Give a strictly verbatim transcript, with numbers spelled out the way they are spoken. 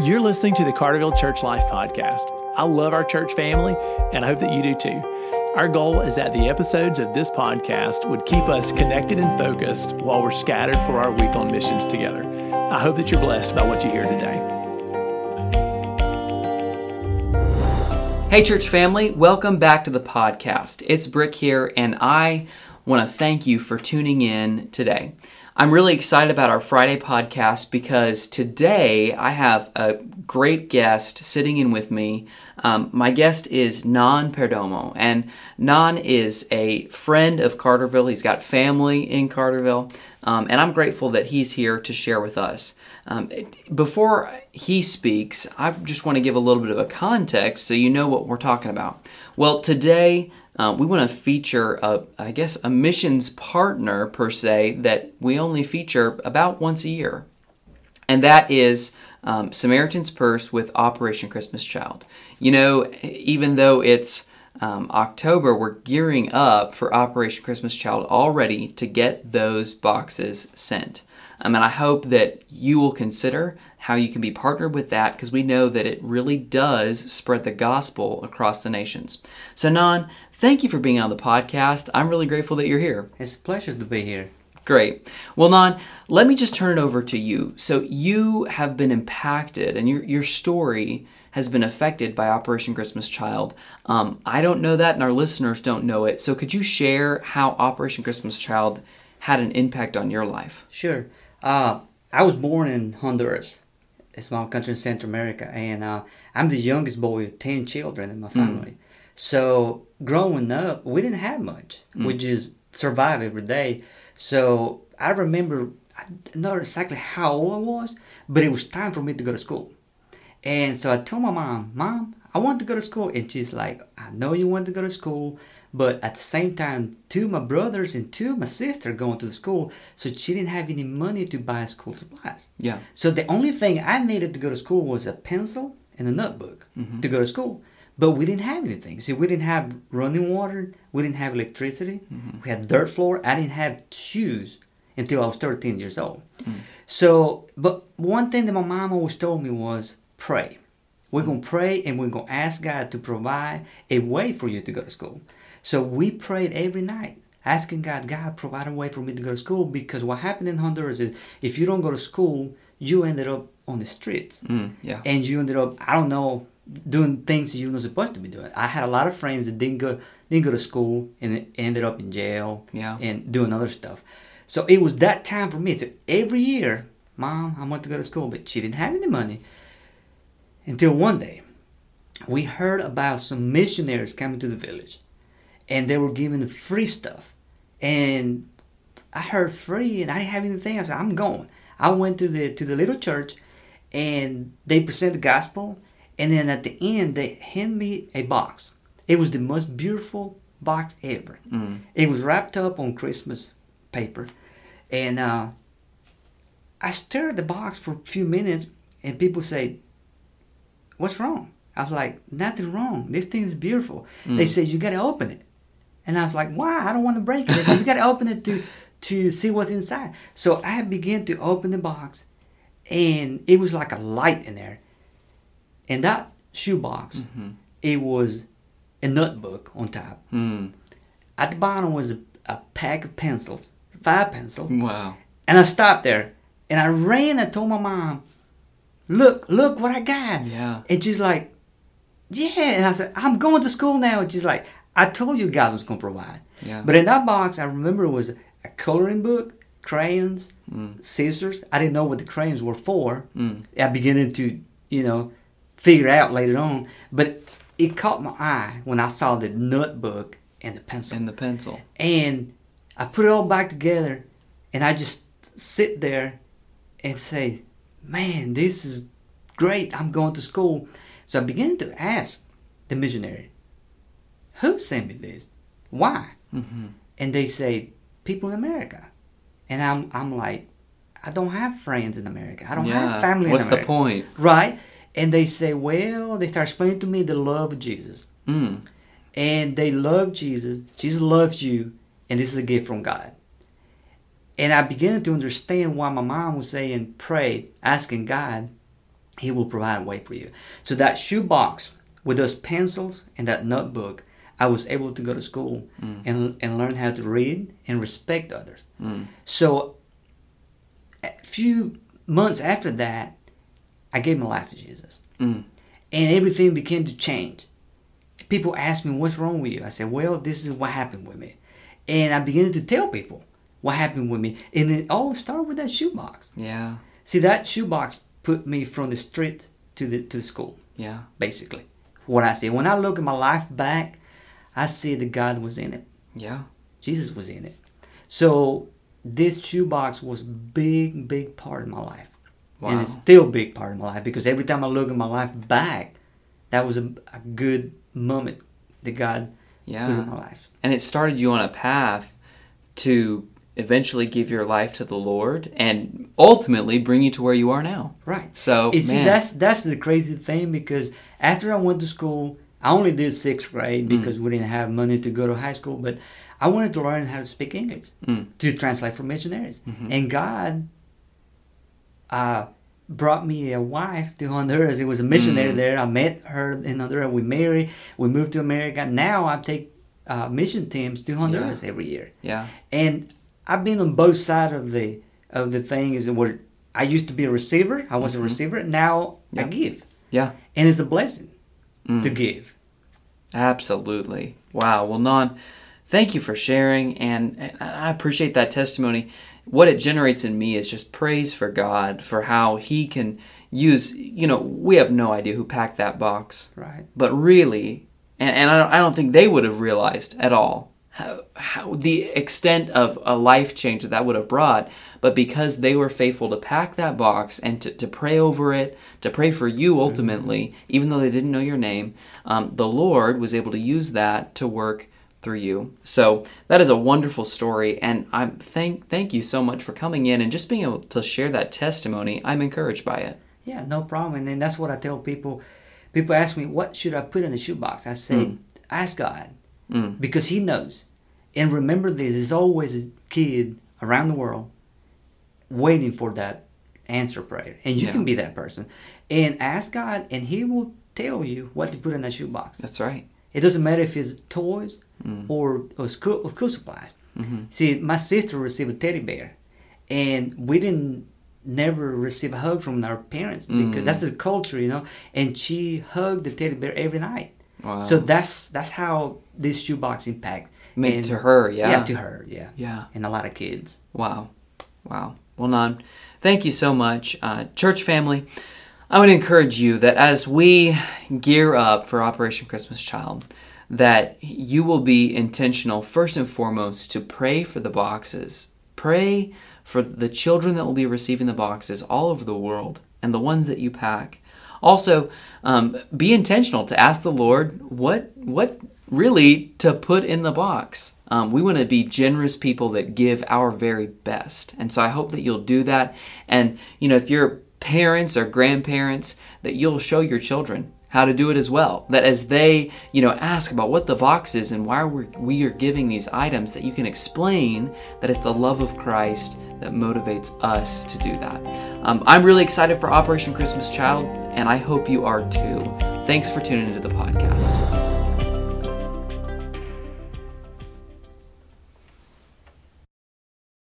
You're listening to the Carterville Church Life Podcast. I love our church family, and I hope that you do too. Our goal is that the episodes of this podcast would keep us connected and focused while we're scattered for our week on missions together. I hope that you're blessed by what you hear today. Hey, church family, welcome back to the podcast. It's Brick here, and I want to thank you for tuning in today. I'm really excited about our Friday podcast because today I have a great guest sitting in with me. Um, my guest is Nan Perdomo, and Nan is a friend of Carterville. He's got family in Carterville, um, and I'm grateful that he's here to share with us. Um, before he speaks, I just want to give a little bit of a context so you know what we're talking about. Well, today Uh, we want to feature, a, I guess, a missions partner, per se, that we only feature about once a year. And that is um, Samaritan's Purse with Operation Christmas Child. You know, even though it's um, October, we're gearing up for Operation Christmas Child already to get those boxes sent. Um, and I hope that you will consider how you can be partnered with that, because we know that it really does spread the gospel across the nations. So, Nan, thank you for being on the podcast. I'm really grateful that you're here. It's a pleasure to be here. Great. Well, Nan, let me just turn it over to you. So you have been impacted, and your your story has been affected by Operation Christmas Child. Um, I don't know that, and our listeners don't know it. So could you share how Operation Christmas Child had an impact on your life? Sure. Uh, I was born in Honduras, a small country in Central America, and uh, I'm the youngest boy of ten children in my family. Mm. So growing up, we didn't have much. Mm. We just survived every day. So I remember, I don't know exactly how old I was, but it was time for me to go to school. And so I told my mom, Mom, I want to go to school. And she's like, I know you want to go to school, but at the same time, two of my brothers and two of my sisters going to the school, so she didn't have any money to buy school supplies. Yeah. So the only thing I needed to go to school was a pencil and a notebook mm-hmm. to go to school. But we didn't have anything. See, we didn't have running water. We didn't have electricity. Mm-hmm. We had dirt floor. I didn't have shoes until I was thirteen years old. Mm. So, but one thing that my mom always told me was pray. We're going to pray, and we're going to ask God to provide a way for you to go to school. So we prayed every night, asking God, God, provide a way for me to go to school, because what happened in Honduras is if you don't go to school, you ended up on the streets. Mm, yeah. And you ended up, I don't know, doing things you're not supposed to be doing. I had a lot of friends that didn't go didn't go to school and ended up in jail yeah. and doing other stuff. So it was that time for me. So every year, Mom, I want to go to school, but she didn't have any money. Until one day, we heard about some missionaries coming to the village, and they were giving free stuff. And I heard free, and I didn't have anything. I said, I'm going. I went to the to the little church, and they presented the gospel. And then at the end, they handed me a box. It was the most beautiful box ever. Mm. It was wrapped up on Christmas paper. And uh, I stared at the box for a few minutes, and people say, what's wrong? I was like, nothing wrong. This thing is beautiful. Mm. They said, you got to open it. And I was like, why? I don't want to break it. They said, you got to open it to to see what's inside. So I began to open the box, and it was like a light in there. And that shoebox, mm-hmm. it was a notebook on top. Mm. At the bottom was a, a pack of pencils, five pencils. Wow. And I stopped there. And I ran and told my mom, look, look what I got. Yeah. And she's like, yeah. And I said, I'm going to school now. And she's like, I told you God was going to provide. Yeah. But in that box, I remember it was a coloring book, crayons, mm. scissors. I didn't know what the crayons were for. Mm. I began to, you know, figure out later on, but it caught my eye when I saw the notebook and the pencil. And the pencil. And I put it all back together, and I just sit there and say, man, this is great. I'm going to school. So I began to ask the missionary, who sent me this? Why? Mm-hmm. And they say, people in America. And I'm I'm like, I don't have friends in America. I don't yeah. have family What's in America. What's the point? Right? And they say, well, they start explaining to me the love of Jesus. Mm. And they love Jesus. Jesus loves you. And this is a gift from God. And I began to understand why my mom was saying, pray, asking God He will provide a way for you. So that shoebox with those pencils and that notebook, I was able to go to school mm. and and learn how to read and respect others. Mm. So a few months after that, I gave my life to Jesus. Mm. And everything began to change. People asked me, what's wrong with you? I said, well, this is what happened with me. And I began to tell people what happened with me. And it all started with that shoebox. Yeah. See, that shoebox put me from the street to the to the school. Yeah. Basically, what I see. When I look at my life back, I see that God was in it. Yeah. Jesus was in it. So this shoebox was a big, big part of my life. Wow. And it's still a big part of my life, because every time I look at my life back, that was a, a good moment that God yeah. put in my life. And it started you on a path to eventually give your life to the Lord and ultimately bring you to where you are now. Right. So it's, man. that's that's the crazy thing, because after I went to school, I only did sixth grade because mm. we didn't have money to go to high school. But I wanted to learn how to speak English, mm. to translate for missionaries. Mm-hmm. And God uh, brought me a wife to Honduras. It was a missionary mm. there. I met her in Honduras. We married. We moved to America. Now I take uh, mission teams to Honduras yeah. every year. Yeah. And I've been on both sides of the of the things where I used to be a receiver. I was mm-hmm. a receiver. Now yep. I give. Yeah. And it's a blessing. Mm. To give. Absolutely. Wow. Well, Nan, thank you for sharing, and, and I appreciate that testimony. What it generates in me is just praise for God for how He can use, you know, we have no idea who packed that box. Right. But really, and, and I, don't, I don't think they would have realized at all how, how the extent of a life change that that would have brought. But because they were faithful to pack that box and to, to pray over it, to pray for you ultimately, mm-hmm. even though they didn't know your name, um, the Lord was able to use that to work through you. So that is a wonderful story, and I'm thank thank you so much for coming in and just being able to share that testimony. I'm encouraged by it. Yeah, no problem. And then that's what I tell people. People ask me, what should I put in the shoebox? I say, mm. ask God, mm. because He knows. And remember this, there's always a kid around the world waiting for that answer prayer. And you yeah. can be that person. And ask God, and He will tell you what to put in that shoebox. That's right. It doesn't matter if it's toys mm. or, or school, or school supplies. Mm-hmm. See, my sister received a teddy bear, and we didn't never receive a hug from our parents because mm. that's the culture, you know. And she hugged the teddy bear every night. Wow. So that's that's how this shoebox impact. Made and, to her, yeah. Yeah, to her, yeah. Yeah. And a lot of kids. Wow. Wow. Well, Nan, thank you so much. Uh, church family, I would encourage you that as we gear up for Operation Christmas Child, that you will be intentional, first and foremost, to pray for the boxes. Pray for the children that will be receiving the boxes all over the world and the ones that you pack. Also, um, be intentional to ask the Lord what what really to put in the box. Um, we want to be generous people that give our very best. And so I hope that you'll do that. And, you know, if you're parents or grandparents, that you'll show your children how to do it as well. That as they, you know, ask about what the box is and why we're, we are giving these items, that you can explain that it's the love of Christ that motivates us to do that. Um, I'm really excited for Operation Christmas Child, and I hope you are too. Thanks for tuning into the podcast.